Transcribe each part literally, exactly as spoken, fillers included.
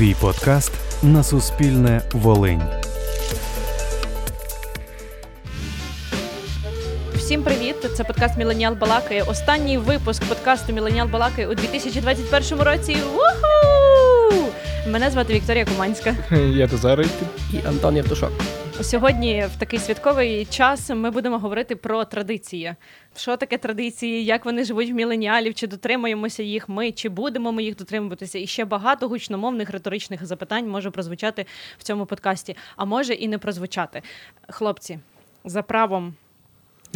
Твій подкаст на Суспільне Волинь. Всім привіт! Це подкаст «Міленіал балакає». Останній випуск подкасту «Міленіал балакає» у дві тисячі двадцять першому році. Уху! Мене звати Вікторія Куманська. Я Назар Істин. І Антон Євтушак. Сьогодні в такий святковий час ми будемо говорити про традиції. Що таке традиції, як вони живуть в міленіалів, чи дотримуємося їх ми, чи будемо ми їх дотримуватися. І ще багато гучномовних риторичних запитань може прозвучати в цьому подкасті, а може і не прозвучати. Хлопці, за правом...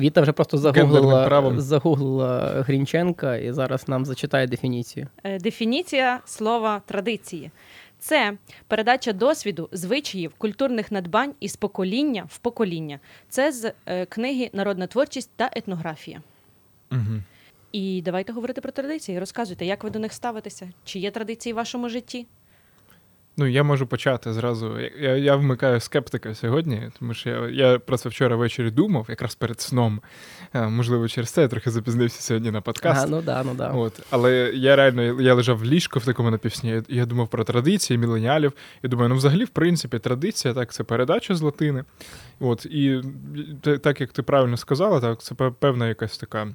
Віта вже просто загуглила, загуглила Грінченка і зараз нам зачитає дефініцію. Дефініція слова «традиції». Це передача досвіду, звичаїв, культурних надбань із покоління в покоління. Це з е, книги «Народна творчість та етнографія». Угу. І давайте говорити про традиції. Розказуйте, як ви до них ставитеся? Чи є традиції в вашому житті? Ну, я можу почати зразу. Я, я вмикаю скептика сьогодні, тому що я, я просто вчора ввечері думав, якраз перед сном. Можливо, через це я трохи запізнився сьогодні на подкаст. А, ну да, ну да. От. Але я реально, я лежав в ліжку в такому напівсні, і я думав про традиції міленіалів. І думаю, ну взагалі, в принципі, традиція, так, це передача з латини. От. І так, як ти правильно сказала, так, це певна якась така...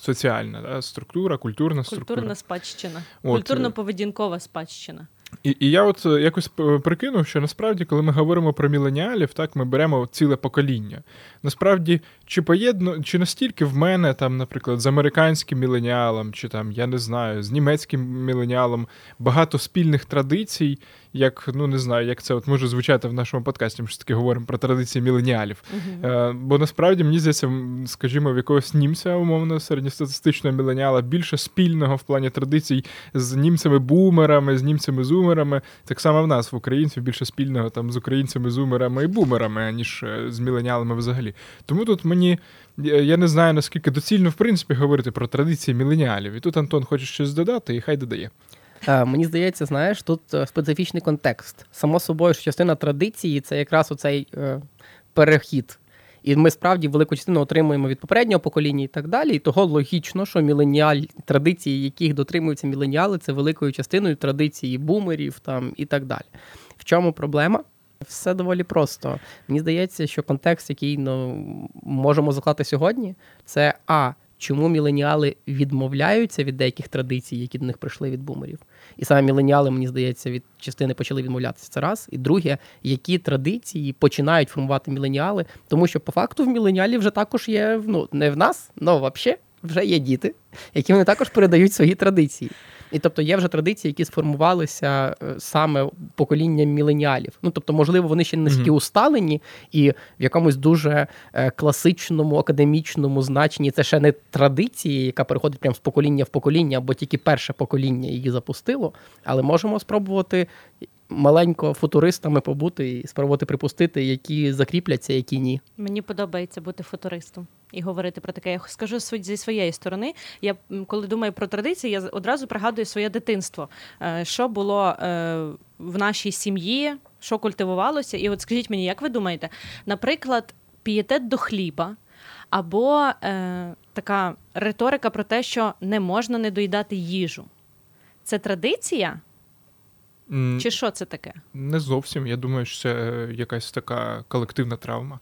соціальна, да, структура, культурна структура. Культурна спадщина. От. Культурно-поведінкова спадщина. І, і я от якось прикинув, що насправді, коли ми говоримо про міленіалів, так, ми беремо ціле покоління. Насправді, чи поєдно, чи настільки в мене, там, наприклад, з американським міленіалом, чи там, я не знаю, з німецьким міленіалом багато спільних традицій, як, ну, не знаю, як це от може звучати в нашому подкасті, ми ж таки говоримо про традиції міленіалів. Uh-huh. Е, бо насправді, мені здається, скажімо, в якогось німця, умовно, середньостатистичного міленіала більше спільного в плані традицій з німцями-бумерами, з німцями-зумерами. Так само в нас, в українців, більше спільного там з українцями-зумерами і бумерами, ніж з міленіалами взагалі. Тому тут мені, я не знаю, наскільки доцільно, в принципі, говорити про традиції міленіалів. І тут Антон хоче щось додати, і хай додає. Мені здається, знаєш, тут специфічний контекст. Само собою, що частина традиції – це якраз оцей е, перехід. І ми справді велику частину отримуємо від попереднього покоління і так далі. І того логічно, що міленіаль, традиції, яких дотримуються міленіали, це великою частиною традиції бумерів там, і так далі. В чому проблема? Все доволі просто. Мені здається, що контекст, який ну, можемо заклати сьогодні, це а – чому міленіали відмовляються від деяких традицій, які до них прийшли від бумерів. І саме міленіали, мені здається, від частини почали відмовлятися. Це раз. І друге, які традиції починають формувати міленіали, тому що по факту в міленіалі вже також є, ну, не в нас, але взагалі вже є діти, які вони також передають свої традиції. І тобто є вже традиції, які сформувалися саме поколінням міленіалів. Ну, тобто, можливо, вони ще не настільки mm-hmm. усталені і в якомусь дуже класичному, академічному значенні. Це ще не традиція, яка переходить прямо з покоління в покоління, або тільки перше покоління її запустило. Але можемо спробувати маленько футуристами побути і спробувати припустити, які закріпляться, які ні. Мені подобається бути футуристом і говорити про таке. Я скажу зі своєї сторони. Я, коли думаю про традиції, я одразу пригадую своє дитинство. Що було в нашій сім'ї, що культивувалося. І от скажіть мені, як ви думаєте, наприклад, пієтет до хліба або е, така риторика про те, що не можна не доїдати їжу. Це традиція? Чи що це таке? Не зовсім. Я думаю, що це якась така колективна травма.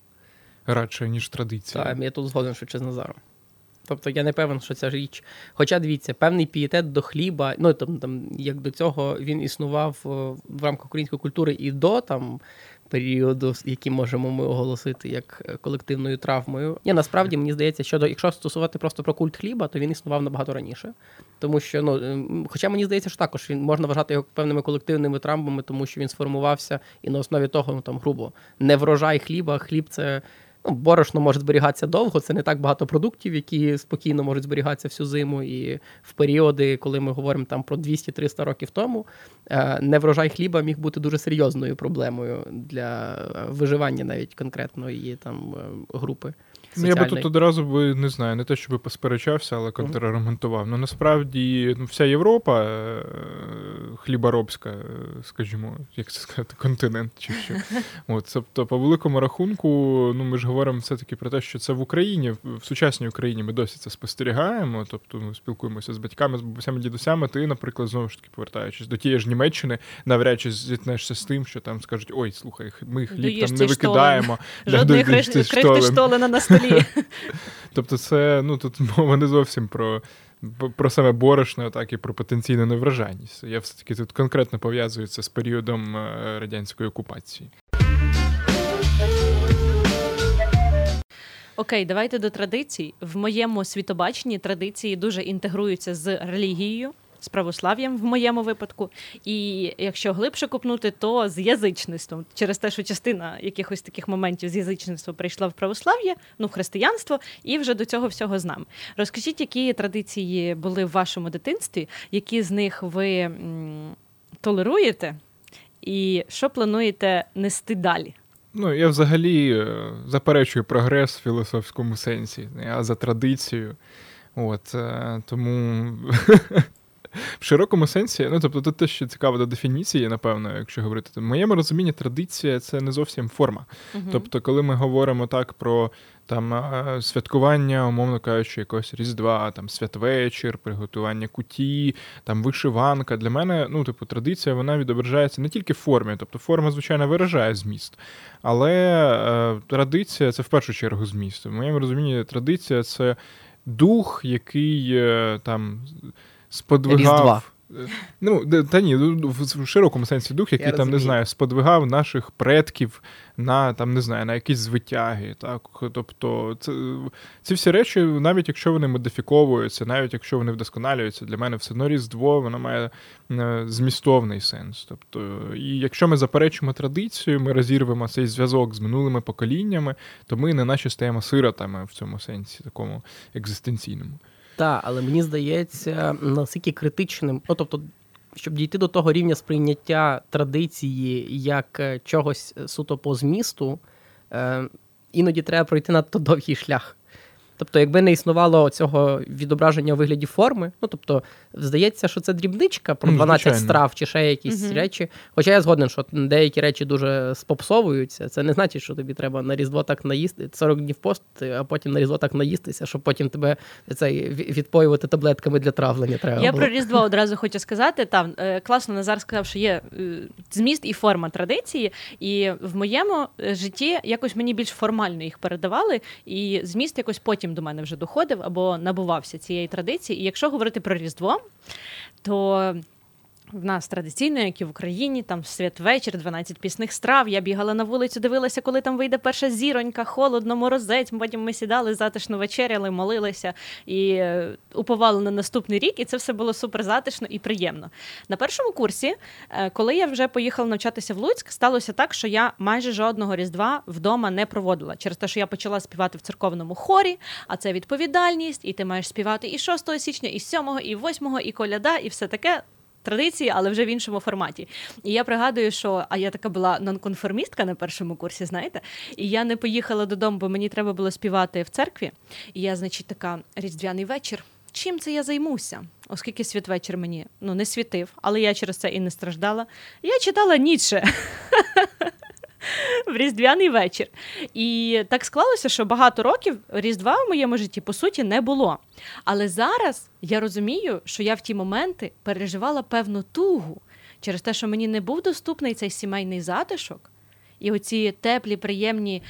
Радше, ніж традиція. Так, я тут згоден, що чи з Назаром. Тобто я не певен, що ця річ. Хоча, дивіться, певний пієтет до хліба, ну, там, там, як до цього він існував в рамках української культури і до там, періоду, який можемо ми оголосити як колективною травмою. Я насправді, мені здається, що якщо стосувати просто про культ хліба, то він існував набагато раніше. Тому що, ну, хоча мені здається, що також він можна вважати його певними колективними травмами, тому що він сформувався і на основі того, ну, там, грубо, не врожай хліба, хліб – це... Ну, борошно може зберігатися довго, це не так багато продуктів, які спокійно можуть зберігатися всю зиму. І в періоди, коли ми говоримо там про двісті-триста років тому, неврожай хліба міг бути дуже серйозною проблемою для виживання навіть конкретної там групи. Ну, я би тут одразу би, не знаю, не те, щоб посперечався, але контраргументував. Ну, насправді, ну, вся Європа хліборобська, скажімо, як це сказати, континент чи що. От, тобто, по великому рахунку, ну, ми ж говоримо все-таки про те, що це в Україні, в сучасній Україні ми досі це спостерігаємо, тобто ми спілкуємося з батьками, з бабусями, дідусями, ти, наприклад, знову ж таки, повертаючись до тієї ж Німеччини, навряд чи зіткнешся з тим, що там скажуть, ой, слухай, ми хліб там не викидаємо. Жодної крихти штолена на столі. Тобто це, ну, тут мова не зовсім про... про саме борошно, так і про потенційну невражайність. Я все-таки тут конкретно пов'язую це з періодом радянської окупації. Окей, давайте до традицій. В моєму світобаченні традиції дуже інтегруються з релігією, з православ'ям в моєму випадку. І якщо глибше копнути, то з язичництвом. Через те, що частина якихось таких моментів з язичництва прийшла в православ'я, ну, в християнство, і вже до цього всього з нами. Розкажіть, які традиції були в вашому дитинстві, які з них ви м, толеруєте, і що плануєте нести далі? Ну, я взагалі заперечую прогрес в філософському сенсі, а за традицію. От, тому... В широкому сенсі, ну, тобто, тут те, що цікаво до дефініції, напевно, якщо говорити, то в моєму розумінні традиція – це не зовсім форма. Uh-huh. Тобто, коли ми говоримо так про там святкування, умовно кажучи, якогось Різдва, там святвечір, приготування куті, там вишиванка, для мене, ну, типу, традиція, вона відображається не тільки в формі, тобто форма, звичайно, виражає зміст, але е, традиція – це в першу чергу зміст. В моєму розумінні традиція – це дух, який е, там... сподвигав, ну, та ні, в широкому сенсі дух, який, я там, розумію, не знаю, сподвигав наших предків на, там, не знаю, на якісь звитяги, так, тобто це, ці всі речі, навіть якщо вони модифіковуються, навіть якщо вони вдосконалюються, для мене все одно Різдво, воно має змістовний сенс, тобто, і якщо ми заперечимо традицію, ми розірвемо цей зв'язок з минулими поколіннями, то ми не наче стаємо сиротами в цьому сенсі, такому екзистенційному. Так, але мені здається, наскільки критичним, ну, тобто, щоб дійти до того рівня сприйняття традиції як чогось суто по змісту, е, іноді треба пройти надто довгий шлях. Тобто, якби не існувало цього відображення у вигляді форми, ну, тобто, здається, що це дрібничка про дванадцять страв чи ще якісь угу. речі. Хоча я згоден, що деякі речі дуже спопсовуються. Це не значить, що тобі треба на Різдво так наїсти, сорок днів пост, а потім на Різдво так наїстися, щоб потім тебе цей, відпоювати таблетками для травлення треба. Я було. Про Різдво одразу хочу сказати. Там класно Назар сказав, що є зміст і форма традиції, і в моєму житті якось мені більш формально їх передавали, і зміст якось потім до мене вже доходив або набувався цієї традиції. І якщо говорити про Різдво, то в нас традиційно, як і в Україні, там святвечір, дванадцять пісних страв, я бігала на вулицю, дивилася, коли там вийде перша зіронька, холодно, морозець, потім ми сідали, затишно вечеряли, молилися і уповали на наступний рік, і це все було супер затишно і приємно. На першому курсі, коли я вже поїхала навчатися в Луцьк, сталося так, що я майже жодного Різдва вдома не проводила, через те, що я почала співати в церковному хорі, а це відповідальність, і ти маєш співати і шостого січня, і сьомого, і восьмого, і коляда, і все таке. Традиції, але вже в іншому форматі. І я пригадую, що, а я така була нонконформістка на першому курсі, знаєте, і я не поїхала додому, бо мені треба було співати в церкві. І я, значить, така, різдвяний вечір, чим це я займуся? Оскільки святвечір мені, ну, не світив, але я через це і не страждала. Я читала Ніцше в різдвяний вечір. І так склалося, що багато років Різдва в моєму житті, по суті, не було. Але зараз я розумію, що я в ті моменти переживала певну тугу через те, що мені не був доступний цей сімейний затишок і оці теплі, приємні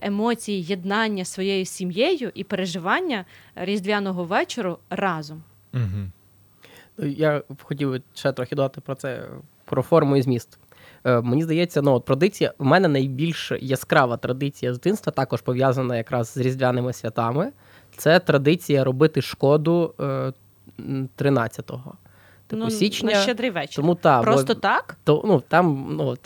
емоції, єднання своєю сім'єю і переживання різдвяного вечора разом. Угу. Я хотів ще трохи додати про це, про форму і зміст. Мені здається, ну, от традиція, в мене найбільш яскрава традиція з дитинства, також пов'язана якраз з різдвяними святами, це традиція робити шкоду е, тринадцятого. Типу, ну, січня. На щедрий вечір. Тому, та, просто бо, так? То, ну, там, ну,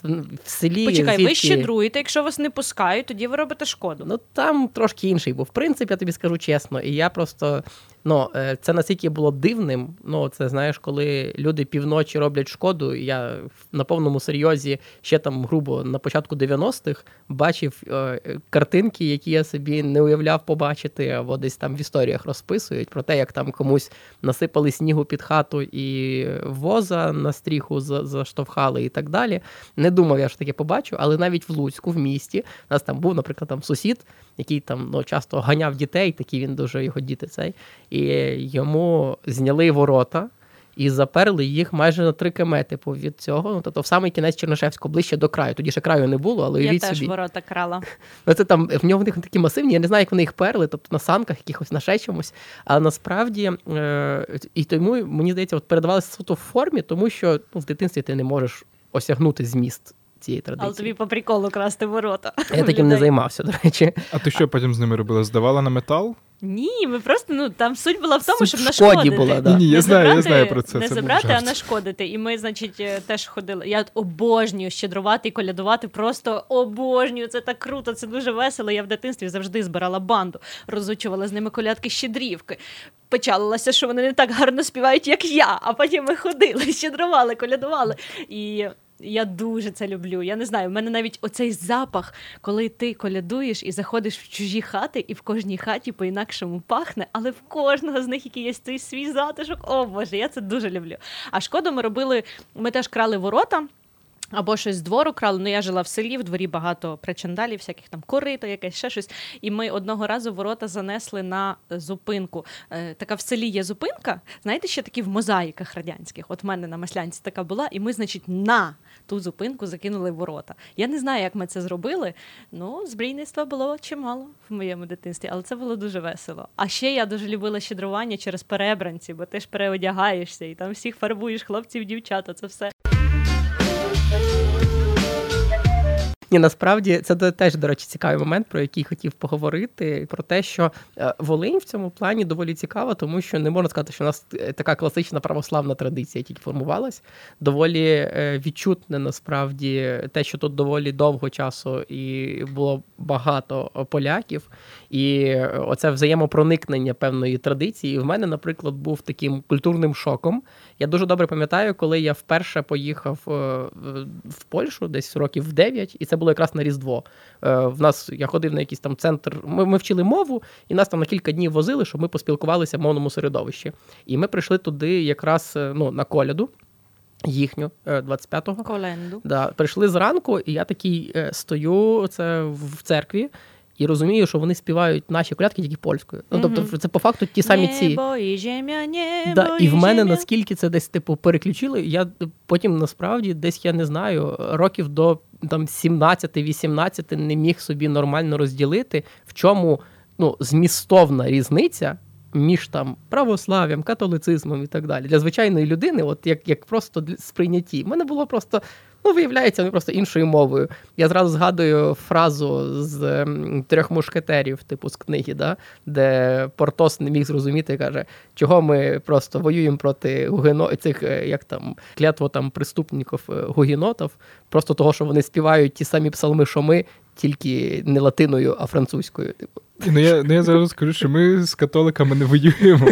в селі... Почекай, звідки... ви щедруєте, якщо вас не пускають, тоді ви робите шкоду. Ну, там трошки інший був принцип, я тобі скажу чесно. І я просто Ну, це настільки було дивним, ну, це, знаєш, коли люди півночі роблять шкоду, я на повному серйозі ще там, грубо, на початку дев'яностих бачив е, картинки, які я собі не уявляв побачити, або десь там в історіях розписують про те, як там комусь насипали снігу під хату і воза на стріху заштовхали і так далі. Не думав я, що таке побачу, але навіть в Луцьку, в місті, у нас там був, наприклад, там сусід, який там, ну, часто ганяв дітей, такий він дуже, його діти цей, і йому зняли ворота і заперли їх майже на три кілометри типу, від цього. Ну, тобто в самий кінець Чернишевського, ближче до краю. Тоді ще краю не було, але уявіть собі. Я теж ворота крала. Ну, це там, в нього в них такі масивні, я не знаю, як вони їх перли, тобто на санках якихось, на ще чомусь. Але насправді, е- і тому, мені здається, от передавалося суто в формі, тому що ну, в дитинстві ти не можеш осягнути зміст цієї традиції. Але тобі по приколу красти ворота. Я таким не займався, до речі. А ти що потім з ними робила? Здавала на метал? Ні, ми просто, ну, там суть була в тому, суть щоб нашкодити. Була, да. Ні, я не знаю, забрати, я знаю про це. Не це забрати, а нашкодити. І ми, значить, теж ходили. Я обожнюю щедрувати і колядувати, просто обожнюю, це так круто, це дуже весело. Я в дитинстві завжди збирала банду, розучувала з ними колядки щедрівки. Почалося, що вони не так гарно співають, як я, а потім ми ходили, щедрували, колядували. І я дуже це люблю. Я не знаю, в мене навіть оцей запах, коли ти колядуєш і заходиш в чужі хати, і в кожній хаті по-інакшому пахне, але в кожного з них, який є цей свій затишок, о Боже, я це дуже люблю. А шкоду ми робили, ми теж крали ворота, або щось з двору крали, ну я жила в селі, в дворі багато причандалів, всяких там корито, якесь, ще щось. І ми одного разу ворота занесли на зупинку. Е, така в селі є зупинка, знаєте, ще такі в мозаїках радянських. От в мене на Маслянці така була, і ми, значить, на ту зупинку закинули ворота. Я не знаю, як ми це зробили, ну, збрійництва було чимало в моєму дитинстві, але це було дуже весело. А ще я дуже любила щедрування через перебранці, бо ти ж переодягаєшся, і там всіх фарбуєш, хлопців, дівчата, це все. Ні, насправді, це теж, до речі, цікавий момент, про який хотів поговорити, про те, що Волинь в цьому плані доволі цікава, тому що не можна сказати, що у нас така класична православна традиція тільки формувалась. Доволі відчутне, насправді, те, що тут доволі довго часу і було багато поляків, і оце взаємопроникнення певної традиції. І в мене, наприклад, був таким культурним шоком. Я дуже добре пам'ятаю, коли я вперше поїхав в Польщу, десь років дев'ять, і це було якраз на Різдво. Е, в нас, я ходив на якийсь там центр, ми, ми вчили мову, і нас там на кілька днів возили, щоб ми поспілкувалися в мовному середовищі. І ми прийшли туди якраз ну, на коляду їхню, двадцять п'ятого. Коленду. Да, прийшли зранку, і я такий е, стою це в церкві, і розумію, що вони співають наші колядки тільки польською. Ну, тобто це по факту ті самі ці. Небо і земля, небо да, і в мене земля. Наскільки це десь типу переключили, я потім насправді десь, я не знаю, років до там сімнадцяти-вісімнадцяти не міг собі нормально розділити, в чому ну, змістовна різниця між там православ'ям, католицизмом і так далі. Для звичайної людини, от як, як просто сприйняті. В мене було просто, ну, виявляється, вони просто іншою мовою. Я зразу згадую фразу з трьох мушкетерів, типу, з книги, да? Де Портос не міг зрозуміти, каже, чого ми просто воюємо проти гугено... цих, як там, клятво там, преступників гугенотів, просто того, що вони співають ті самі псалми, що ми, тільки не латиною, а французькою, типу. Ну, я, ну, я зараз скажу, що ми з католиками не воюємо,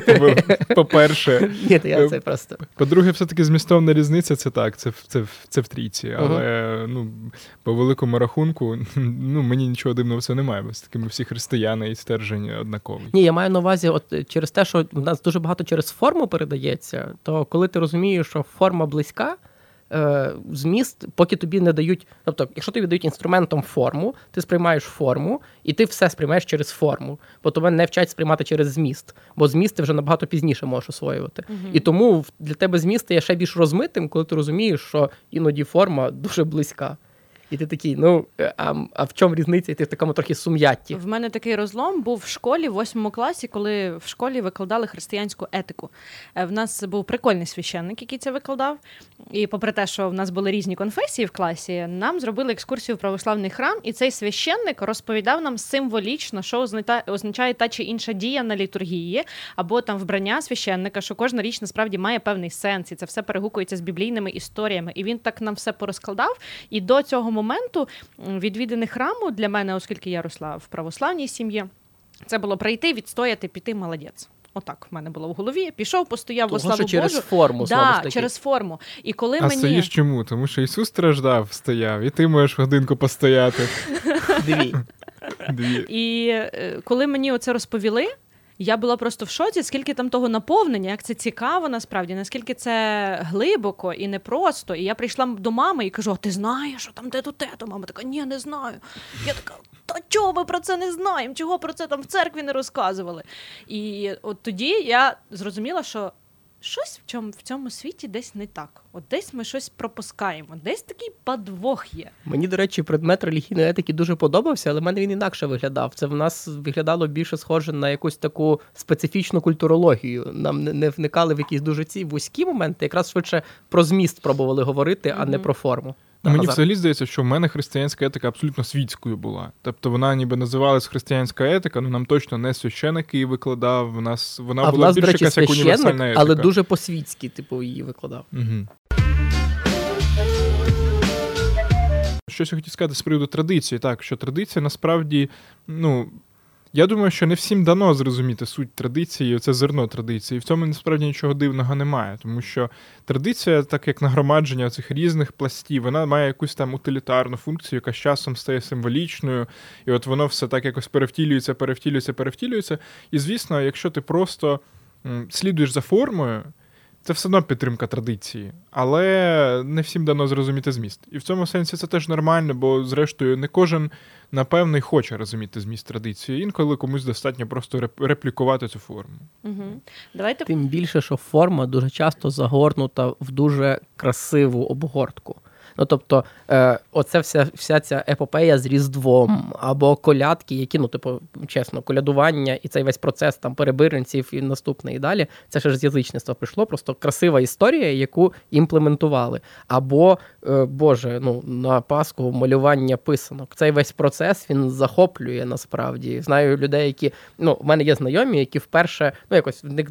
по-перше. Ні, то я це просто. По-друге, все-таки змістовна різниця, це так, це, це, це в трійці. Але, ну, по великому рахунку, ну, мені нічого дивного в це немає. Все-таки ми всі християни і стержень однакові. Ні, я маю на увазі, от через те, що в нас дуже багато через форму передається, то коли ти розумієш, що форма близька, зміст, поки тобі не дають, тобто, якщо тобі дають інструментом форму, ти сприймаєш форму, і ти все сприймаєш через форму, бо тебе не вчать сприймати через зміст, бо зміст ти вже набагато пізніше можеш освоювати. Uh-huh. І тому для тебе зміст є ще більш розмитим, коли ти розумієш, що іноді форма дуже близька. І ти такий, ну, а, а в чому різниця? І ти в такому трохи сум'ятті. В мене такий розлом був в школі, в восьмому класі, коли в школі викладали християнську етику. В нас був прикольний священник, який це викладав. І попри те, що в нас були різні конфесії в класі, нам зробили екскурсію в православний храм, і цей священник розповідав нам символічно, що означає та чи інша дія на літургії, або там вбрання священника, що кожна річ насправді має певний сенс, і це все перегукується з біблійними історіями. І він так нам все порозкладав, і до цього моменту відвідини храму для мене, оскільки я росла в православній сім'ї, це було прийти, відстояти, піти, молодець. Отак в мене було в голові. Я пішов, постояв во славу Божу. Через форму, да, через форму. І коли а мені... стоїш чому? Тому що Ісус страждав, стояв, і ти можеш годинку постояти. Дві. Дві. І коли мені оце розповіли, я була просто в шоці, скільки там того наповнення, як це цікаво насправді, наскільки це глибоко і непросто. І я прийшла до мами і кажу, а ти знаєш, що там те-то, те-то? Мама така, ні, не знаю. Я така, та чого ми про це не знаємо? Чого про це там в церкві не розказували? І от тоді я зрозуміла, що щось в цьому, в цьому світі десь не так. От десь ми щось пропускаємо, десь такий подвох є. Мені, до речі, предмет релігійної етики дуже подобався, але в мене він інакше виглядав. Це в нас виглядало більше схоже на якусь таку специфічну культурологію. Нам не вникали в якісь дуже ці вузькі моменти, якраз швидше про зміст пробували говорити, а mm-hmm. не про форму. Так, мені взагалі здається, що в мене християнська етика абсолютно світською була. Тобто вона ніби називалась християнська етика, але нам точно не священик її викладав, в нас, вона а була в нас, більше якась як універсальна етика. Але дуже по-світськи типу, її викладав. Угу. Щось я хотів сказати з приводу традиції. Так, що традиція насправді, ну, я думаю, що не всім дано зрозуміти суть традиції, оце зерно традиції. І в цьому, насправді, нічого дивного немає. Тому що традиція, так як нагромадження цих різних пластів, вона має якусь там утилітарну функцію, яка з часом стає символічною. І от воно все так якось перевтілюється, перевтілюється, перевтілюється. І, звісно, якщо ти просто слідуєш за формою, це все одно підтримка традиції, але не всім дано зрозуміти зміст. І в цьому сенсі це теж нормально, бо, зрештою, не кожен, напевно, хоче розуміти зміст традиції. Інколи комусь достатньо просто реплікувати цю форму. Угу. Давайте... Тим більше, що форма дуже часто загорнута в дуже красиву обгортку. Ну, тобто, е, оце вся, вся ця епопея з Різдвом, або колядки, які, ну, типу, чесно, колядування і цей весь процес там перебиренців і наступне і далі, це ще ж з язичництва прийшло, просто красива історія, яку імплементували. Або, е, Боже, ну, на Пасху малювання писанок. Цей весь процес, він захоплює, насправді. Знаю людей, які, ну, в мене є знайомі, які вперше, ну, якось, в них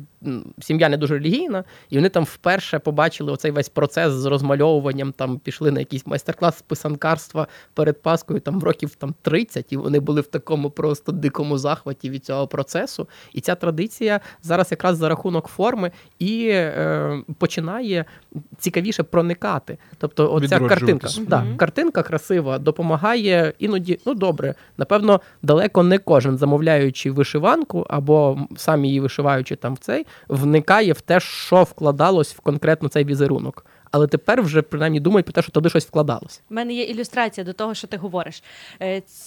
сім'я не дуже релігійна, і вони там вперше побачили оцей весь процес з розмальовуванням, там, пішли на якийсь майстер-клас з писанкарства перед Паскою, там років там, тридцять, і вони були в такому просто дикому захваті від цього процесу. І ця традиція зараз якраз за рахунок форми і е, починає цікавіше проникати. Тобто оця картинка, да, картинка красива, допомагає іноді, ну добре, напевно, далеко не кожен, замовляючи вишиванку або сам її вишиваючи там в цей, вникає в те, що вкладалось в конкретно цей візерунок. Але тепер вже, принаймні, думають про те, що туди щось вкладалося. У мене є ілюстрація до того, що ти говориш.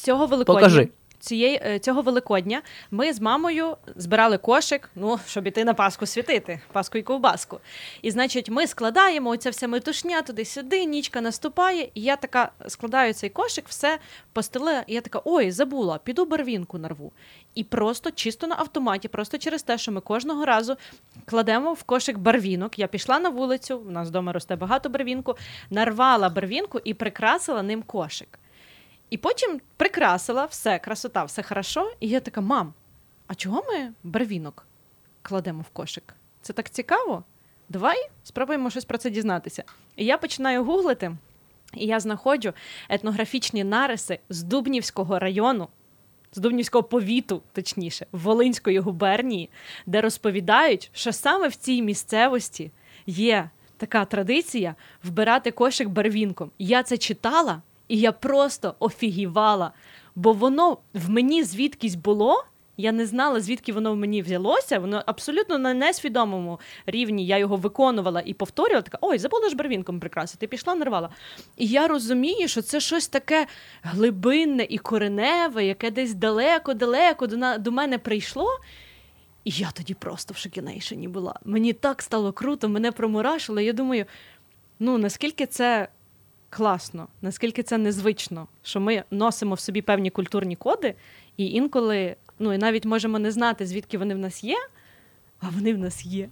Цього Великодня, Покажи. Цієї, цього Великодня ми з мамою збирали кошик, ну, щоб іти на Пасху світити, Пасху і ковбаску. І, значить, ми складаємо, оця вся метушня туди-сюди, нічка наступає, і я така складаю цей кошик, все постелила, і я така, ой, забула, піду барвінку нарву. І просто чисто на автоматі, просто через те, що ми кожного разу кладемо в кошик барвінок. Я пішла на вулицю, в нас вдома росте багато барвінку, нарвала барвінку і прикрасила ним кошик. І потім прикрасила, все, красота, все хорошо. І я така, мам, а чого ми барвінок кладемо в кошик? Це так цікаво? Давай спробуємо щось про це дізнатися. І я починаю гуглити, і я знаходжу етнографічні нариси з Дубнівського району, з Дубнівського повіту, точніше, Волинської губернії, де розповідають, що саме в цій місцевості є така традиція вбирати кошик барвінком. Я це читала, і я просто офігівала, бо воно в мені звідкись було, я не знала, звідки воно в мені взялося, воно абсолютно на несвідомому рівні, я його виконувала і повторювала, така, ой, забула ж барвінком прикрасити, пішла, нарвала. І я розумію, що це щось таке глибинне і кореневе, яке десь далеко-далеко до, на... до мене прийшло, і я тоді просто в шокінейшені була. Мені так стало круто, мене промурашило, я думаю, ну, наскільки це... класно, наскільки це незвично, що ми носимо в собі певні культурні коди, і інколи, ну і навіть можемо не знати, звідки вони в нас є, а вони в нас є.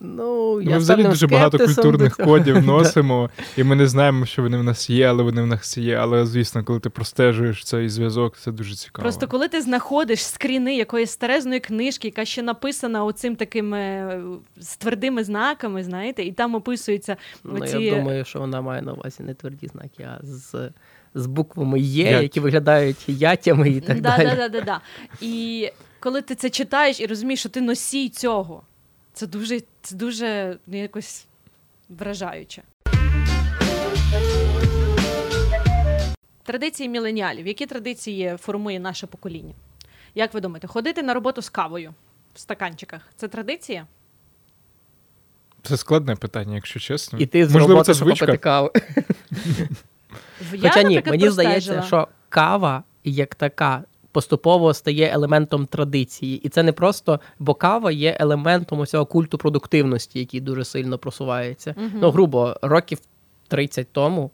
Ну, я ми взагалі дуже багато культурних кодів носимо, і ми не знаємо, що вони в нас є, але вони в нас є. Але, звісно, коли ти простежуєш цей зв'язок, це дуже цікаво. Просто коли ти знаходиш скріни якоїсь старезної книжки, яка ще написана оцим такими твердими знаками, знаєте, і там описуються... Ну, оці... я думаю, що вона має на увазі не тверді знаки, а з... з буквами «Є», Ять. які виглядають ятями і так да, далі. Да, да, да. І коли ти це читаєш і розумієш, що ти носій цього, це дуже, це дуже ну, якось вражаюче. Традиції міленіалів. Які традиції формує наше покоління? Як ви думаєте, ходити на роботу з кавою в стаканчиках – це традиція? Це складне питання, якщо чесно. І ти з роботи попити каву. Хоча ні, мені здається, що кава як така поступово стає елементом традиції. І це не просто, бо кава є елементом усього культу продуктивності, який дуже сильно просувається. Угу. Ну, грубо, років тридцять тому,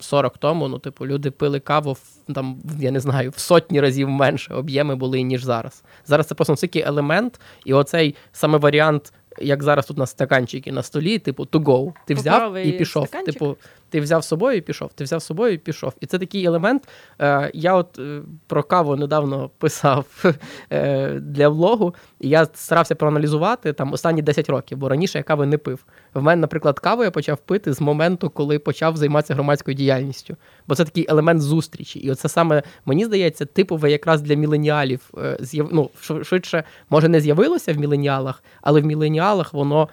сорок тому, ну, типу, люди пили каву в, там, я не знаю, в сотні разів менше об'єми були, ніж зараз. Зараз це просто настільки елемент, і оцей саме варіант, як зараз тут на стаканчики на столі, типу, to go. Ти взяв Попровий і пішов. Стаканчик. Типу, ти взяв з собою і пішов, ти взяв з собою і пішов. І це такий елемент. Е, я от е, про каву недавно писав е, для влогу, і я старався проаналізувати там останні десять років, бо раніше я кави не пив. В мене, наприклад, каву я почав пити з моменту, коли почав займатися громадською діяльністю. Бо це такий елемент зустрічі. І оце саме, мені здається, типове якраз для міленіалів, е, з'яв... ну, швидше, може, не з'явилося в міленіалах, але в міленіалах воно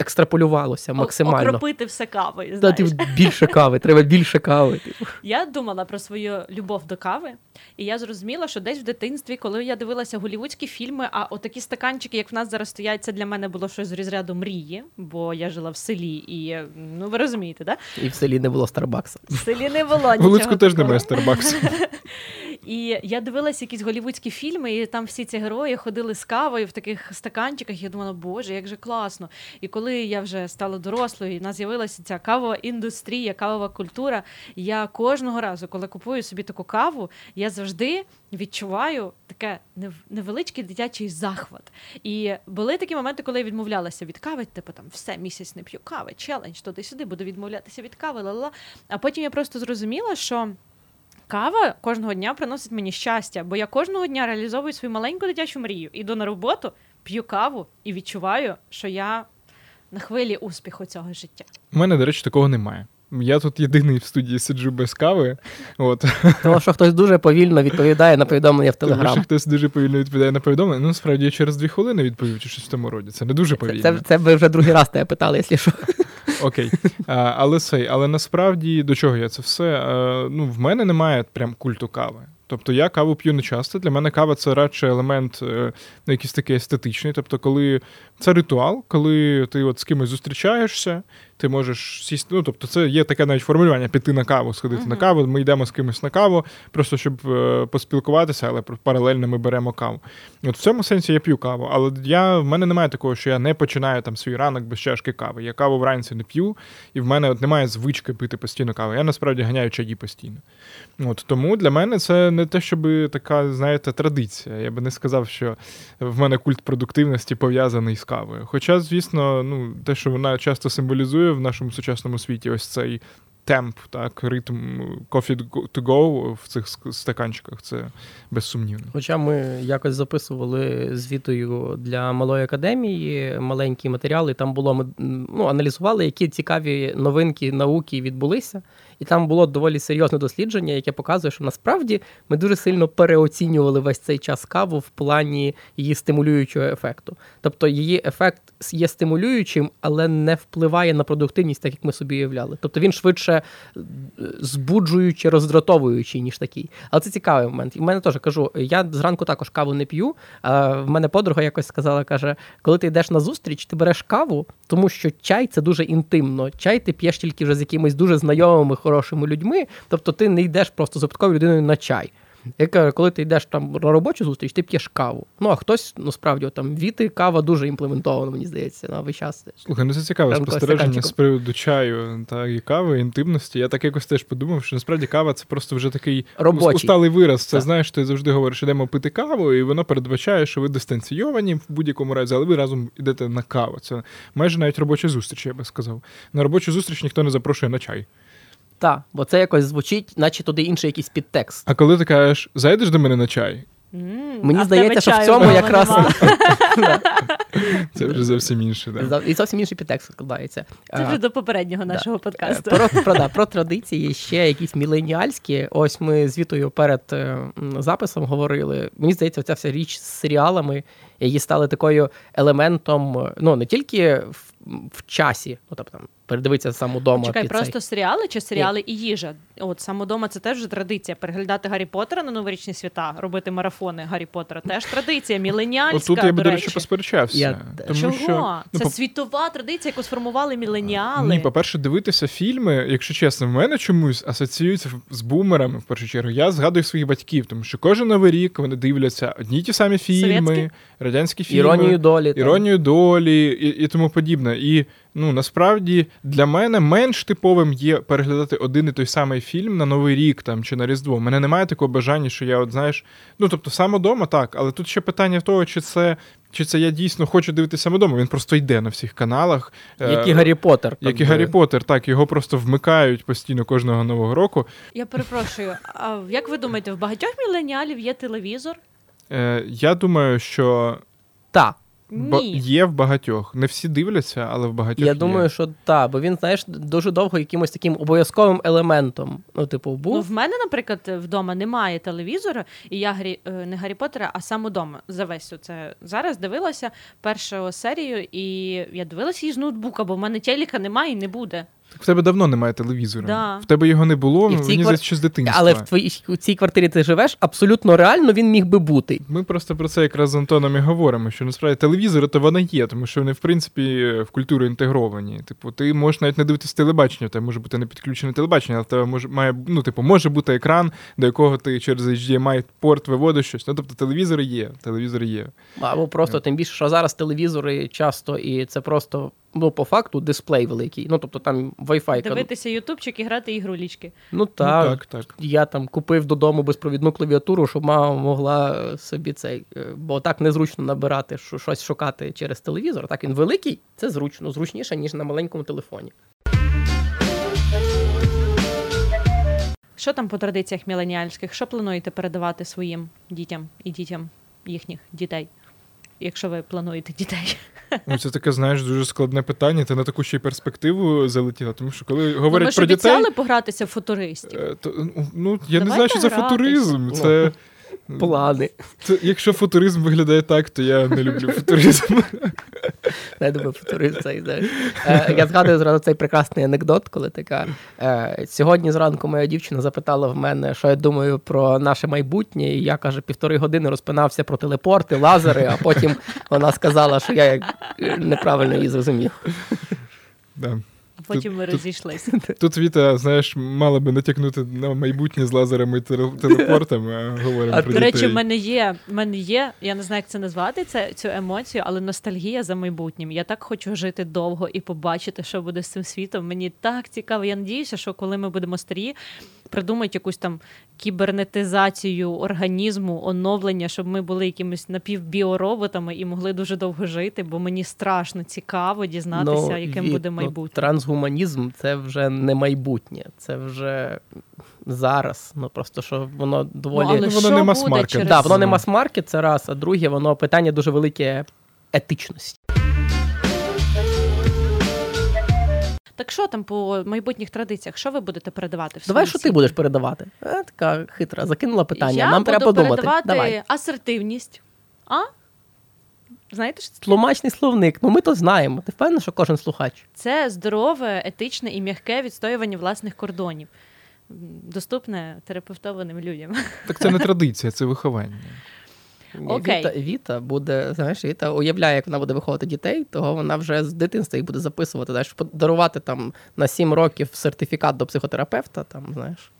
екстраполювалося максимально. Окропити все кави, знаєш. Да, більше кави, треба більше кави. Я думала про свою любов до кави, і я зрозуміла, що десь в дитинстві, коли я дивилася голівудські фільми, а отакі стаканчики, як в нас зараз стоять, це для мене було щось з розряду мрії, бо я жила в селі, і, ну, ви розумієте, так? Да? І в селі не було Старбакса. В селі не було нічого. В Луцьку теж немає Старбакса. І я дивилася якісь голівудські фільми, і там всі ці герої ходили з кавою в таких стаканчиках, і я думала, боже, як же класно. І коли я вже стала дорослою, і в нас з'явилася ця кавова індустрія, кавова культура, я кожного разу, коли купую собі таку каву, я завжди відчуваю таке невеличкий дитячий захват. І були такі моменти, коли я відмовлялася від кави, типу там все, місяць не п'ю кави, челендж, туди-сюди, буду відмовлятися від кави, ла-ла-ла. А потім я просто зрозуміла, що кава кожного дня приносить мені щастя, бо я кожного дня реалізовую свою маленьку дитячу мрію. Іду на роботу, п'ю каву і відчуваю, що я на хвилі успіху цього життя. У мене, до речі, такого немає. Я тут єдиний в студії сиджу без кави. От. Тому що хтось дуже повільно відповідає на повідомлення в Телеграм. Тому що хтось дуже повільно відповідає на повідомлення. Ну, справді, я через дві хвилини відповів чи щось в тому роді. Це не дуже повільно. Це, це, це би вже другий раз тебе питали, якщо що. Окей. А, але сей, але насправді, до чого я це все? А, ну, в мене немає прям культу кави. Тобто я каву п'ю не часто. Для мене кава – це радше елемент е, якийсь такий естетичний. Тобто коли це ритуал, коли ти от з кимось зустрічаєшся, ти можеш сісти, ну, тобто це є таке навіть формулювання – піти на каву, сходити uh-huh. на каву, ми йдемо з кимось на каву, просто щоб е, поспілкуватися, але паралельно ми беремо каву. От в цьому сенсі я п'ю каву, але я, в мене немає такого, що я не починаю там свій ранок без чашки кави. Я каву вранці не п'ю, і в мене от немає звички пити постійно каву. Я насправді ганяю чаї постійно. От, тому для мене це не те, щоб така, знаєте, традиція. Я би не сказав, що в мене культ продуктивності пов'язаний з кавою. Хоча, звісно, ну, те, що вона часто символізує в нашому сучасному світі ось цей темп, так, ритм coffee to go в цих стаканчиках, це безсумнівно. Хоча ми якось записували з Вітою для Малої Академії маленькі матеріали, там було, ми ну, аналізували, які цікаві новинки науки відбулися, і там було доволі серйозне дослідження, яке показує, що насправді ми дуже сильно переоцінювали весь цей час каву в плані її стимулюючого ефекту. Тобто її ефект є стимулюючим, але не впливає на продуктивність, так як ми собі уявляли. Тобто він швидше збуджуючи, роздратовуючи, ніж такий. Але це цікавий момент. І в мене теж, кажу, я зранку також каву не п'ю. А в мене подруга якось сказала, каже, коли ти йдеш на зустріч, ти береш каву, тому що чай – це дуже інтимно. Чай ти п'єш тільки вже з якимись дуже знайомими, хорошими людьми. Тобто ти не йдеш просто з випадковою людиною на чай. Як, коли ти йдеш там на робочу зустріч, ти п'єш каву. Ну, а хтось, ну, справді, там, Віти, кава дуже імплементована, мені здається, на весь час. Слухай, ну це цікаве спостереження з приводу чаю та і кави, інтимності. Я так якось теж подумав, що насправді кава – це просто вже такий робочий, усталий вираз. Це, так. Знаєш, ти завжди говориш, ідемо пити каву, і воно передбачає, що ви дистанційовані в будь-якому разі, але ви разом йдете на каву. Це майже навіть робоча зустріч, я би сказав. На робочу зустріч ніхто не запрошує на чай. Так, бо це якось звучить, наче туди інший якийсь підтекст. А коли ти кажеш, зайдеш до мене на чай, Mm, Мені здається, що в цьому якраз... Це вже зовсім інше. Да. І зовсім інший підтекст складається. Це вже до попереднього нашого да. подкасту. Про, про, да, про традиції ще якісь міленіальські. Ось ми з Вітою перед записом говорили. Мені здається, оця вся річ з серіалами, які стали такою елементом, ну, не тільки в, в часі, ну, тобто, там, передивитися самодома. Чекай, просто цей. Серіали чи серіали і, і їжа? От самодома це теж традиція. Переглядати Гаррі Поттера на новорічні свята, робити марафони Гаррі Поттера теж традиція, міленіальська, до речі. Тут я б, до речі, посперечався. Я... Тому, чого? Що... Це ну, світова традиція, яку сформували міленіали. Ні, по-перше, дивитися фільми, якщо чесно, в мене чомусь асоціюються з бумерами, в першу чергу. Я згадую своїх батьків, тому що кожен Новий рік вони дивляться одні ті самі фільми, Совєтські? Радянські фільми. Іронію долі. Іронію долі і, і тому подібне. І ну, насправді, для мене менш типовим є переглядати один і той самий фільм на Новий рік там, чи на Різдво. У мене немає такого бажання, що я, от, знаєш, ну, тобто, самодома, так, але тут ще питання в того, чи це, чи це я дійсно хочу дивитися самодома. Він просто йде на всіх каналах. Як і Гаррі Поттер. Як і Гаррі Поттер, так, його просто вмикають постійно кожного Нового року. Я перепрошую, а як ви думаєте, в багатьох міленіалів є телевізор? Е, я думаю, що... Так. Бо є в багатьох. Не всі дивляться, але в багатьох Я є. думаю, що так, бо він, знаєш, дуже довго якимось таким обов'язковим елементом, ну, типу, був. Ну, в мене, наприклад, вдома немає телевізора, і я Гаррі, не Гаррі Поттера, а самодома за весь оце. Зараз дивилася першу серію, і я дивилася її з ноутбука, бо в мене телека немає і не буде. В тебе давно немає телевізора. Да. В тебе його не було, мені квар... здається, що з дитинства. Але в твоїй у цій квартирі ти живеш, абсолютно реально він міг би бути. Ми просто про це якраз з Антоном і говоримо, що насправді телевізори то вони є, тому що вони, в принципі, в культуру інтегровані. Типу, ти можеш навіть не дивитися телебачення, там може бути не підключене телебачення, але в тебе може має, ну, типу, може бути екран, до якого ти через Ейч Ді Ем Ай порт виводиш щось. Ну, тобто телевізори є, телевізори є. Або просто yeah. тим більше, що зараз телевізори часто і це просто ну, по факту, дисплей великий. Ну, тобто там Wi-Fi. Дивитися ютубчик і грати ігрулічки. Ну, так. Ну, так, так. Я там купив додому безпровідну клавіатуру, щоб мама могла собі цей... Бо так незручно набирати, щось шукати через телевізор. Так, він великий, це зручно. Зручніше, ніж на маленькому телефоні. Що там по традиціях міленіальських? Що плануєте передавати своїм дітям і дітям їхніх дітей? Якщо ви плануєте дітей. Це таке, знаєш, дуже складне питання. Ти на таку ще й перспективу залетіла. Тому що коли говорять ну, про дітей... Ми ж обіцяли погратися в футуристів. То, ну, я Давай не знаю, що це футуризм. Це... Плани. Це, якщо футуризм виглядає так, то я не люблю футуризм. Я думаю, футуризм цей, знаєш. Я згадую зразу цей прекрасний анекдот, коли така... Сьогодні зранку моя дівчина запитала в мене, що я думаю про наше майбутнє, і я, каже, півтори години розпинався про телепорти, лазери, а потім вона сказала, що я неправильно її зрозумів. Да. Потім ми розійшлися. Тут, тут Віта, знаєш, мала би натякнути на майбутнє з лазерами і телепортами, а говоримо а, про дітей. До речі, в мене є, в мене є, я не знаю, як це назвати, це, цю емоцію, але ностальгія за майбутнім. Я так хочу жити довго і побачити, що буде з цим світом. Мені так цікаво. Я надіюся, що коли ми будемо старі, придумають якусь там кібернетизацію організму, оновлення, щоб ми були якимись напівбіороботами і могли дуже довго жити, бо мені страшно цікаво дізнатися, ну, яким і, буде майбутнє. Ну, трансгуманізм – це вже не майбутнє, це вже зараз. Ну, просто, що воно доволі... Ну, але воно не мас-маркет. Через... Да, воно не мас-маркет, це раз, а друге, воно питання дуже велике етичності. Так що там по майбутніх традиціях? Що ви будете передавати? Давай, що ти будеш передавати? А, така хитра, закинула питання. Я Нам треба подумати. Я буду передавати Давай. асертивність. А? Знаєте, що це? Тлумачний словник. Ну, ми то знаємо. Ти впевнена, що кожен слухач? Це здорове, етичне і м'яке відстоювання власних кордонів. Доступне терапевтованим людям. Так це не традиція, це виховання. Okay. Віта, Віта буде, знаєш, Віта уявляє, як вона буде виховувати дітей, того вона вже з дитинства їх буде записувати, знаєш, подарувати там на сім років сертифікат до психотерапевта, там, знаєш.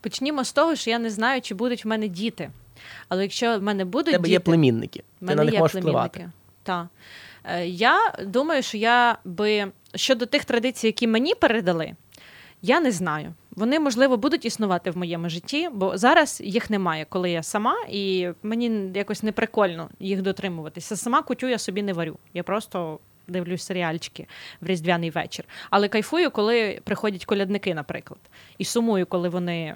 Почнімо з того, що я не знаю, чи будуть в мене діти. Але якщо в мене будуть діти... В тебе є племінники, ти на них можеш впливати. Так. Я думаю, що я би... Щодо тих традицій, які мені передали, я не знаю. Вони, можливо, будуть існувати в моєму житті, бо зараз їх немає, коли я сама, і мені якось неприкольно їх дотримуватися. Сама кутю я собі не варю, я просто дивлюсь серіальчики в різдвяний вечір. Але кайфую, коли приходять колядники, наприклад, і сумую, коли вони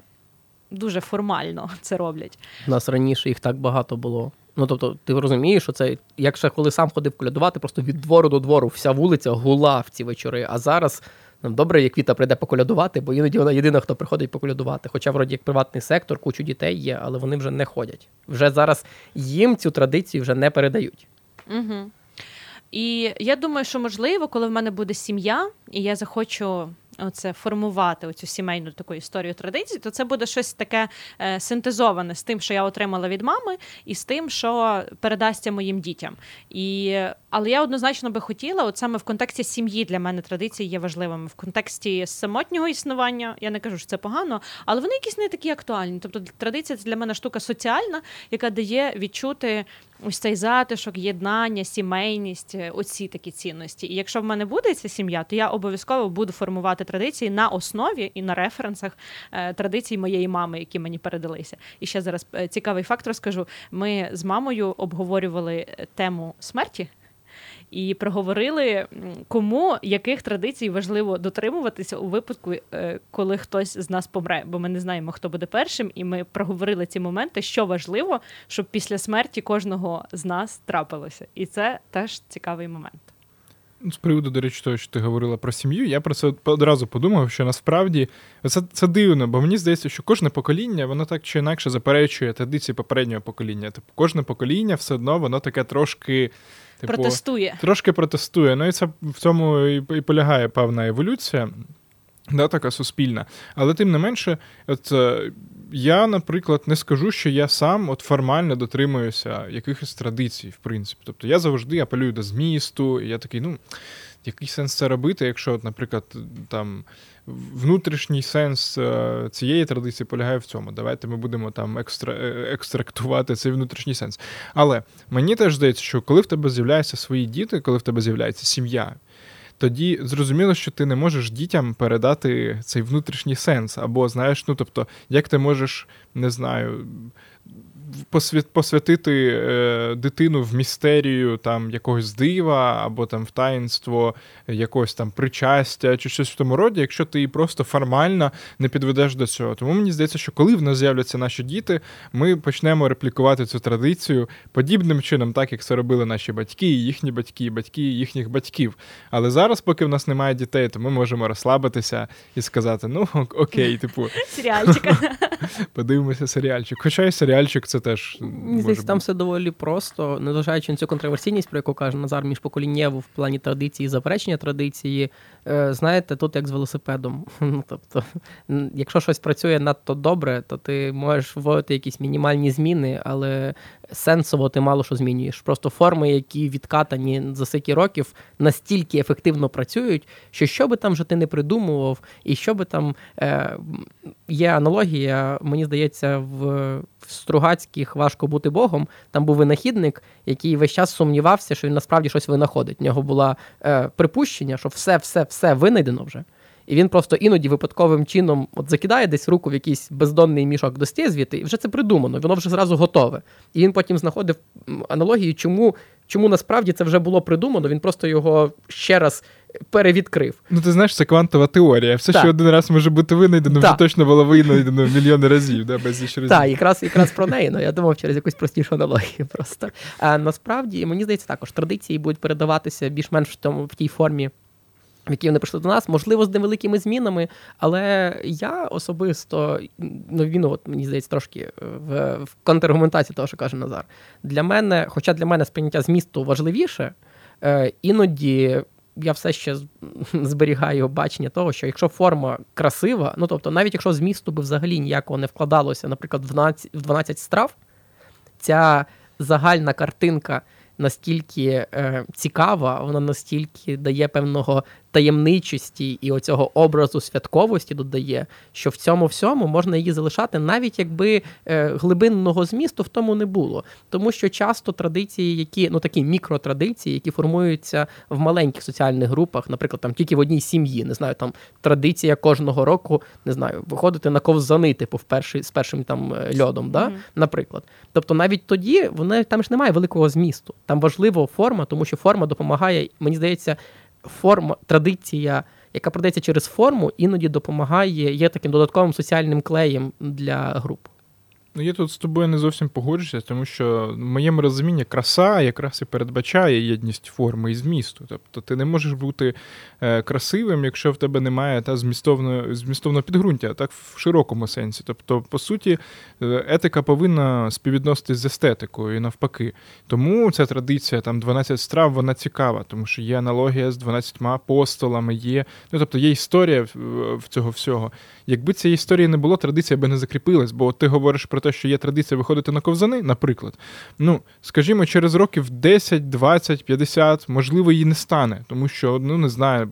дуже формально це роблять. У нас раніше їх так багато було. Ну, тобто, ти розумієш, що це, як ще коли сам ходив колядувати, просто від двору до двору вся вулиця гула в ці вечори. А зараз, нам добре, як Віта прийде поколядувати, бо іноді вона єдина, хто приходить поколядувати. Хоча, вроді, як приватний сектор, кучу дітей є, але вони вже не ходять. Вже зараз їм цю традицію вже не передають. Угу. І я думаю, що, можливо, коли в мене буде сім'я, і я захочу оце формувати оцю сімейну таку історію традицій, то це буде щось таке е, синтезоване з тим, що я отримала від мами, і з тим, що передасться моїм дітям. І, але я однозначно би хотіла, от саме в контексті сім'ї для мене традиції є важливими. В контексті самотнього існування, я не кажу, що це погано, але вони якісь не такі актуальні. Тобто традиція – це для мене штука соціальна, яка дає відчути ось цей затишок, єднання, сімейність, оці такі цінності. І якщо в мене буде ця сім'я, то я обов'язково буду формувати традиції на основі і на референсах е, традицій моєї мами, які мені передалися. І ще зараз е, цікавий факт розкажу. Ми з мамою обговорювали тему смерті і проговорили, кому яких традицій важливо дотримуватися у випадку, е, коли хтось з нас помре. Бо ми не знаємо, хто буде першим, і ми проговорили ці моменти, що важливо, щоб після смерті кожного з нас трапилося. І це теж цікавий момент. З приводу, до речі, того, що ти говорила про сім'ю, я про це одразу подумав, що насправді це, це дивно, бо мені здається, що кожне покоління, воно так чи інакше заперечує традиції попереднього покоління. Тобто кожне покоління все одно, воно таке трошки... Типу, протестує. Трошки протестує. Ну і це в цьому і, і полягає певна еволюція, да, така суспільна. Але тим не менше, от, я, наприклад, не скажу, що я сам от формально дотримуюся якихось традицій, в принципі. Тобто я завжди апелюю до змісту, і я такий, ну, який сенс це робити, якщо, от, наприклад, там, внутрішній сенс цієї традиції полягає в цьому. Давайте ми будемо там екстра... екстрактувати цей внутрішній сенс. Але мені теж здається, що коли в тебе з'являються свої діти, коли в тебе з'являється сім'я, тоді зрозуміло, що ти не можеш дітям передати цей внутрішній сенс. Або, знаєш, ну, тобто, як ти можеш, не знаю, посвятити е, дитину в містерію там якогось дива, або там в таїнство якогось там причастя, чи щось в тому роді, якщо ти її просто формально не підведеш до цього. Тому мені здається, що коли в нас з'являться наші діти, ми почнемо реплікувати цю традицію подібним чином, так як це робили наші батьки, їхні батьки, батьки їхніх батьків. Але зараз, поки в нас немає дітей, то ми можемо розслабитися і сказати, ну окей, типу... Серіальчика. Подивимося серіальчик. Хоча і серіальчик це теж може бути. Там все доволі просто, незважаючи на цю контроверсійність, про яку каже Назар, міжпоколіннєву в плані традиції, заперечення традиції, знаєте, тут як з велосипедом. Тобто, якщо щось працює надто добре, то ти можеш вводити якісь мінімальні зміни, але сенсово ти мало що змінюєш. Просто форми, які відкатані за стільки років, настільки ефективно працюють, що що би там вже ти не придумував, і що би там... Е, є аналогія, мені здається, в... В Стругацьких важко бути Богом. Там був винахідник, який весь час сумнівався, що він насправді щось винаходить. В нього було е, припущення, що все-все-все винайдено вже. І він просто іноді випадковим чином от закидає десь руку в якийсь бездонний мішок дості звідти, і вже це придумано, воно вже зразу готове. І він потім знаходив аналогію, чому, чому насправді це вже було придумано, він просто його ще раз перевідкрив. Ну, ти знаєш, це квантова теорія. Все, так. Що один раз може бути винайдено, вже точно було винайдено мільйони разів, да, безліч разів. Так, якраз, якраз про неї, ну, я думав через якусь простішу аналогію просто. А насправді, мені здається, також традиції будуть передаватися більш-менш в, тому, в тій формі, в які вони прийшли до нас, можливо, з невеликими змінами, але я особисто, ну, він, от, мені здається, трошки в, в контраргументації того, що каже Назар. Для мене, хоча для мене сприйняття змісту важливіше, е, іноді я все ще зберігаю бачення того, що якщо форма красива, ну, тобто, навіть якщо змісту би взагалі ніякого не вкладалося, наприклад, в дванадцять страв, ця загальна картинка настільки е, цікава, вона настільки дає певного таємничості і оцього образу святковості додає, що в цьому всьому можна її залишати, навіть якби е, глибинного змісту в тому не було. Тому що часто традиції, які, ну такі мікротрадиції, які формуються в маленьких соціальних групах, наприклад, там тільки в одній сім'ї, не знаю, там традиція кожного року, не знаю, виходити на ковзани, типу, в перший, з першим там льодом, mm-hmm. да, наприклад. Тобто навіть тоді, вона, там ж немає великого змісту. Там важлива форма, тому що форма допомагає, мені здається, форма, традиція, яка продається через форму, іноді допомагає, є таким додатковим соціальним клеєм для груп. Ну, я тут з тобою не зовсім погоджуся, тому що в моєму розумінні краса якраз і передбачає єдність форми і змісту. Тобто ти не можеш бути красивим, якщо в тебе немає та змістовного, змістовного підґрунтя, так, в широкому сенсі. Тобто, по суті, етика повинна співвідноситись з естетикою і навпаки. Тому ця традиція, там, дванадцять страв, вона цікава, тому що є аналогія з дванадцятьма апостолами, є, ну, тобто, є історія в цього всього. Якби цієї історії не було, традиція би не закріпилась, бо ти говориш про те, що є традиція виходити на ковзани, наприклад, ну, скажімо, через років десять, двадцять, п'ятдесят, можливо, її не стане, тому що, ну, не знаю,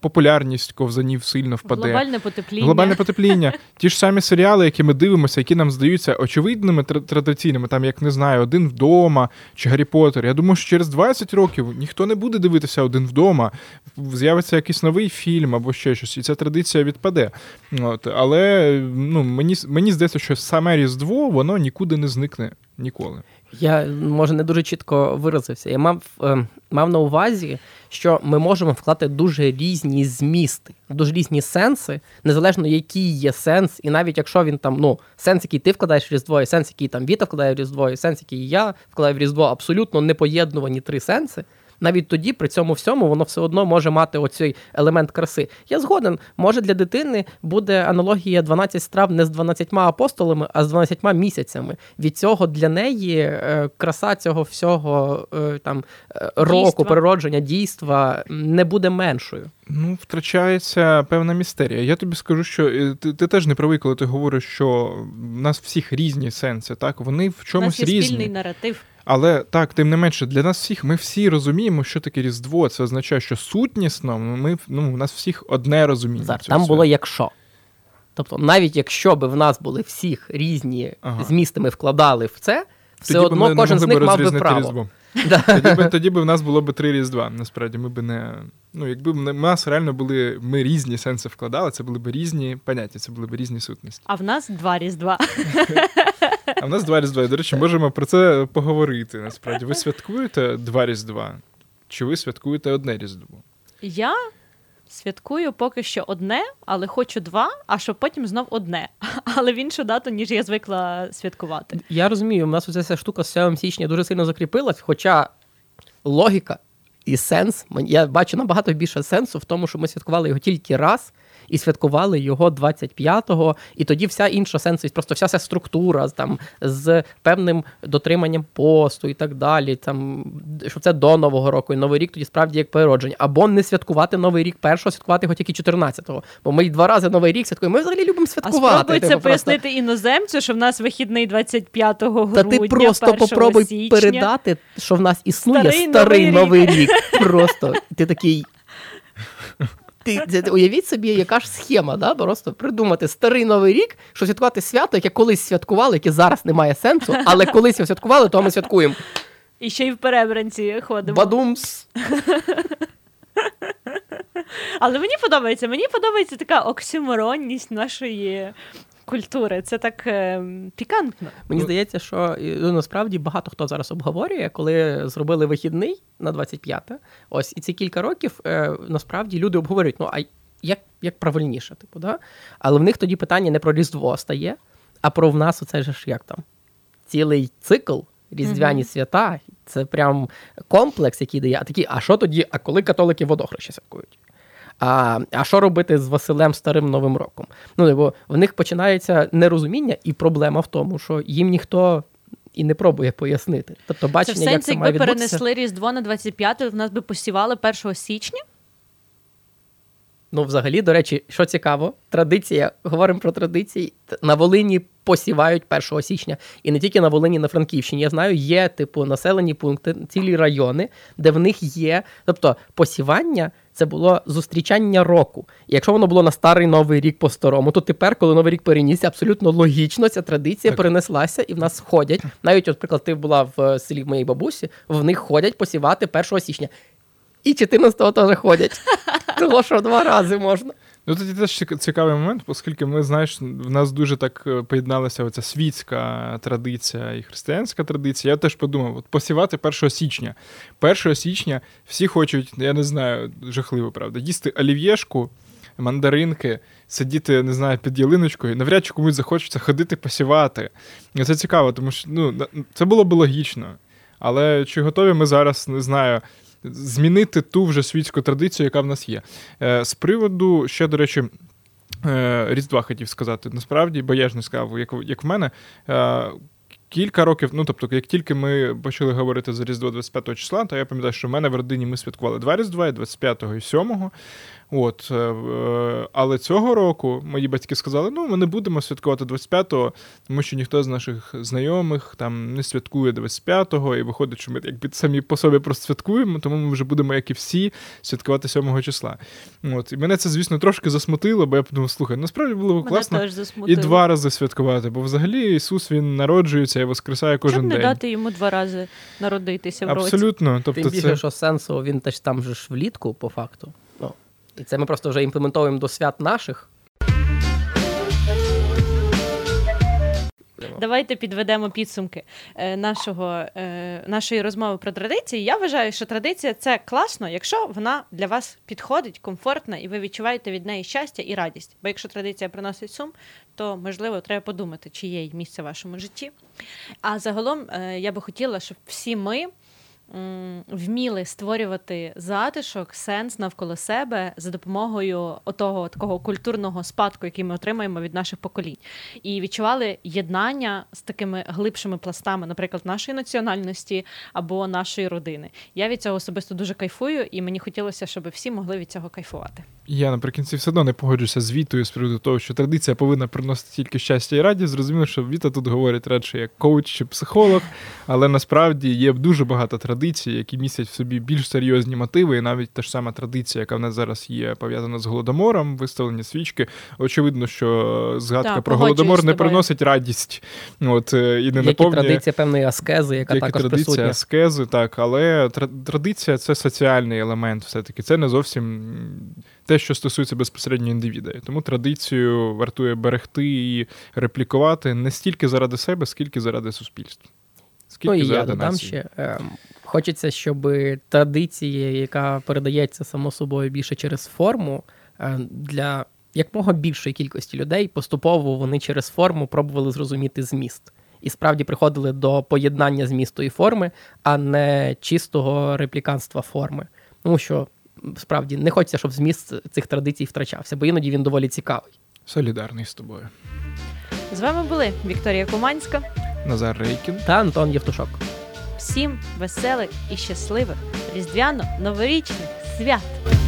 популярність ковзанів сильно впаде. Глобальне потепління. Глобальне потепління. Ті ж самі серіали, які ми дивимося, які нам здаються очевидними традиційними, там, як, не знаю, «Один вдома» чи «Гаррі Поттер». Я думаю, що через двадцять років ніхто не буде дивитися «Один вдома», з'явиться якийсь новий фільм або ще щось, і ця традиція відпаде. От. Але, ну, мені, мені здається, що саме Різдво, воно нікуди не зникне. Ніколи. Я, може, не дуже чітко виразився. Я мав, е, мав на увазі, що ми можемо вкладати дуже різні змісти, дуже різні сенси, незалежно, який є сенс. І навіть якщо він там, ну, сенс, який ти вкладаєш в Різдво, і сенс, який там Віта вкладає в Різдво, і сенс, який я вкладаю в Різдво, абсолютно непоєднувані три сенси, навіть тоді, при цьому всьому, воно все одно може мати оцей елемент краси. Я згоден, може для дитини буде аналогія дванадцять страв не з дванадцятьма апостолами, а з дванадцятьма місяцями. Від цього для неї краса цього всього там, року, дійства. Природження, дійства не буде меншою. Ну, втрачається певна містерія. Я тобі скажу, що ти, ти теж не правий, коли ти говориш, що в нас всіх різні сенси, так? Вони в чомусь різні. У нас є спільний наратив. Але, так, тим не менше, для нас всіх, ми всі розуміємо, що таке Різдво. Це означає, що сутнісно, ми, ну, у нас всіх одне розуміння. Зар, там було «якщо». Тобто, навіть якщо би в нас були всіх різні ага. змісти, ми вкладали в це, все тоді одно кожен з них мав би право. Тоді би, тоді би в нас було б три Різдва, насправді. Ми би не... Ну, якби в нас реально були... Ми різні сенси вкладали, це були б різні поняття, це були б різні сутності. А в нас два Різдва. А в нас два Різдва. До речі, можемо про це поговорити, насправді. Ви святкуєте два Різдва? Чи ви святкуєте одне Різдво? Я святкую поки що одне, але хочу два, а щоб потім знов одне. Але в іншу дату, ніж я звикла святкувати. Я розумію, у нас ось ця штука з сьомого січня дуже сильно закріпилась, хоча логіка і сенс, я бачу набагато більше сенсу в тому, що ми святкували його тільки раз, і святкували його двадцять п'ятого, і тоді вся інша сенсовість, просто вся ця структура там, з певним дотриманням посту і так далі, там, що це до Нового року, і Новий рік тоді справді як переродження. Або не святкувати Новий рік першого, святкувати його тільки чотирнадцятого. Бо ми два рази Новий рік святкуємо, ми взагалі любимо святкувати. А спробуй це просто... пояснити іноземцю, що в нас вихідний двадцять п'ятого грудня, першого січня. Та ти просто попробуй січня. Передати, що в нас існує старий, старий Новий, новий рік. рік. Просто ти такий... Ти, уявіть собі, яка ж схема, да? Просто придумати старий Новий рік, щоб святкувати свято, яке колись святкували, яке зараз не має сенсу, але колись ми святкували, то ми святкуємо. І ще й в перебранці ходимо. Бадумс! Але мені подобається, мені подобається така оксюморонність нашої культури. Це так е, пікантно. Мені здається, що ну, насправді багато хто зараз обговорює, коли зробили вихідний на двадцять п'яте. Ось, і ці кілька років е, насправді люди обговорюють, ну, а як, як правильніше, типу, да? Але в них тоді питання не про Різдво стає, а про в нас оце ж як там цілий цикл різдвяні mm-hmm. свята. Це прям комплекс, який дає. А такі, а що тоді, а коли католики водохреща святкують? А, а що робити з Василем Старим Новим Роком? Ну, бо в них починається нерозуміння, і проблема в тому, що їм ніхто і не пробує пояснити. Тобто бачення, це в сенсі, як це має відбутися. Якби перенесли Різдво на двадцять п'яте, в нас би посівали першого січня? Ну, взагалі, до речі, що цікаво, традиція, говоримо про традиції, на Волині посівають першого січня. І не тільки на Волині, на Франківщині. Я знаю, є, типу, населені пункти, цілі райони, де в них є, тобто, посівання – це було зустрічання року. І якщо воно було на Старий Новий рік по-старому, то тепер, коли Новий рік перенісся, абсолютно логічно ця традиція так. перенеслася, і в нас ходять. Навіть, наприклад, ти була в селі моєї бабусі, в них ходять посівати першого січня. І чотирнадцятого теж ходять. Того, що два рази можна. Ну, тоді теж цікавий момент, оскільки ми, знаєш, в нас дуже так поєдналася оця світська традиція і християнська традиція. Я теж подумав, от посівати першого січня. першого січня всі хочуть, я не знаю, жахливо, правда, їсти олів'єшку, мандаринки, сидіти, не знаю, під ялиночкою, навряд чи комусь захочеться ходити посівати. І це цікаво, тому що, ну, це було б логічно. Але чи готові ми зараз, не знаю, змінити ту вже світську традицію, яка в нас є. З приводу, ще, до речі, Різдва хотів сказати, насправді, бо я ж не сказав, як, як в мене, кілька років, ну, тобто, як тільки ми почали говорити за Різдво двадцять п'ятого числа, то я пам'ятаю, що в мене в родині ми святкували два Різдва, і двадцять п'ятого, і сьомого. От, але цього року мої батьки сказали, ну, ми не будемо святкувати двадцять п'ятого, тому що ніхто з наших знайомих там не святкує двадцять п'ятого, і виходить, що ми якби самі по собі просто святкуємо, тому ми вже будемо, як і всі, святкувати сьомого числа. От, і мене це, звісно, трошки засмутило, бо я подумав, слухай, насправді було б класно і два рази святкувати, бо взагалі Ісус, він народжується і воскресає кожен день. Щоб не дати йому два рази народитися в році. Абсолютно. Тобто, тим більше, це... що сенсу, він теж там же ж влітку, по факту. І це ми просто вже імплементуємо до свят наших. Давайте підведемо підсумки нашого, нашої розмови про традиції. Я вважаю, що традиція – це класно, якщо вона для вас підходить, комфортна, і ви відчуваєте від неї щастя і радість. Бо якщо традиція приносить сум, то, можливо, треба подумати, чи є їй місце в вашому житті. А загалом я би хотіла, щоб всі ми вміли створювати затишок, сенс навколо себе за допомогою отого такого культурного спадку, який ми отримаємо від наших поколінь. І відчували єднання з такими глибшими пластами, наприклад, нашої національності або нашої родини. Я від цього особисто дуже кайфую, і мені хотілося, щоб всі могли від цього кайфувати. Я наприкінці все одно не погоджуся з Вітою з приводу того, що традиція повинна приносити тільки щастя і радість. Зрозуміло, що Віта тут говорить радше як коуч чи психолог, але насправді є дуже багато традицій, які містять в собі більш серйозні мотиви, і навіть та ж сама традиція, яка в нас зараз є, пов'язана з Голодомором, виставлення свічки. Очевидно, що згадка так, про Голодомор не приносить радість. От, і не як наповнює... і традиція певної аскези, яка як також традиція, присутня. Аскези, так, але традиція – це соціальний елемент все-таки. Це не зовсім те, що стосується безпосередньо індивіда. Тому традицію вартує берегти і реплікувати не стільки заради себе, скільки заради суспільства. Скільки ну, і я додам ще. Ем, хочеться, щоб традиція, яка передається, само собою, більше через форму, ем, для якомога більшої кількості людей поступово вони через форму пробували зрозуміти зміст. І справді приходили до поєднання змісту і форми, а не чистого репліканства форми. Тому що, справді, не хочеться, щоб зміст цих традицій втрачався, бо іноді він доволі цікавий. Солідарний з тобою. З вами були Вікторія Куманська, Назар Рейкін та Антон Євтушок. Всім веселих і щасливих різдвяно-новорічних свят!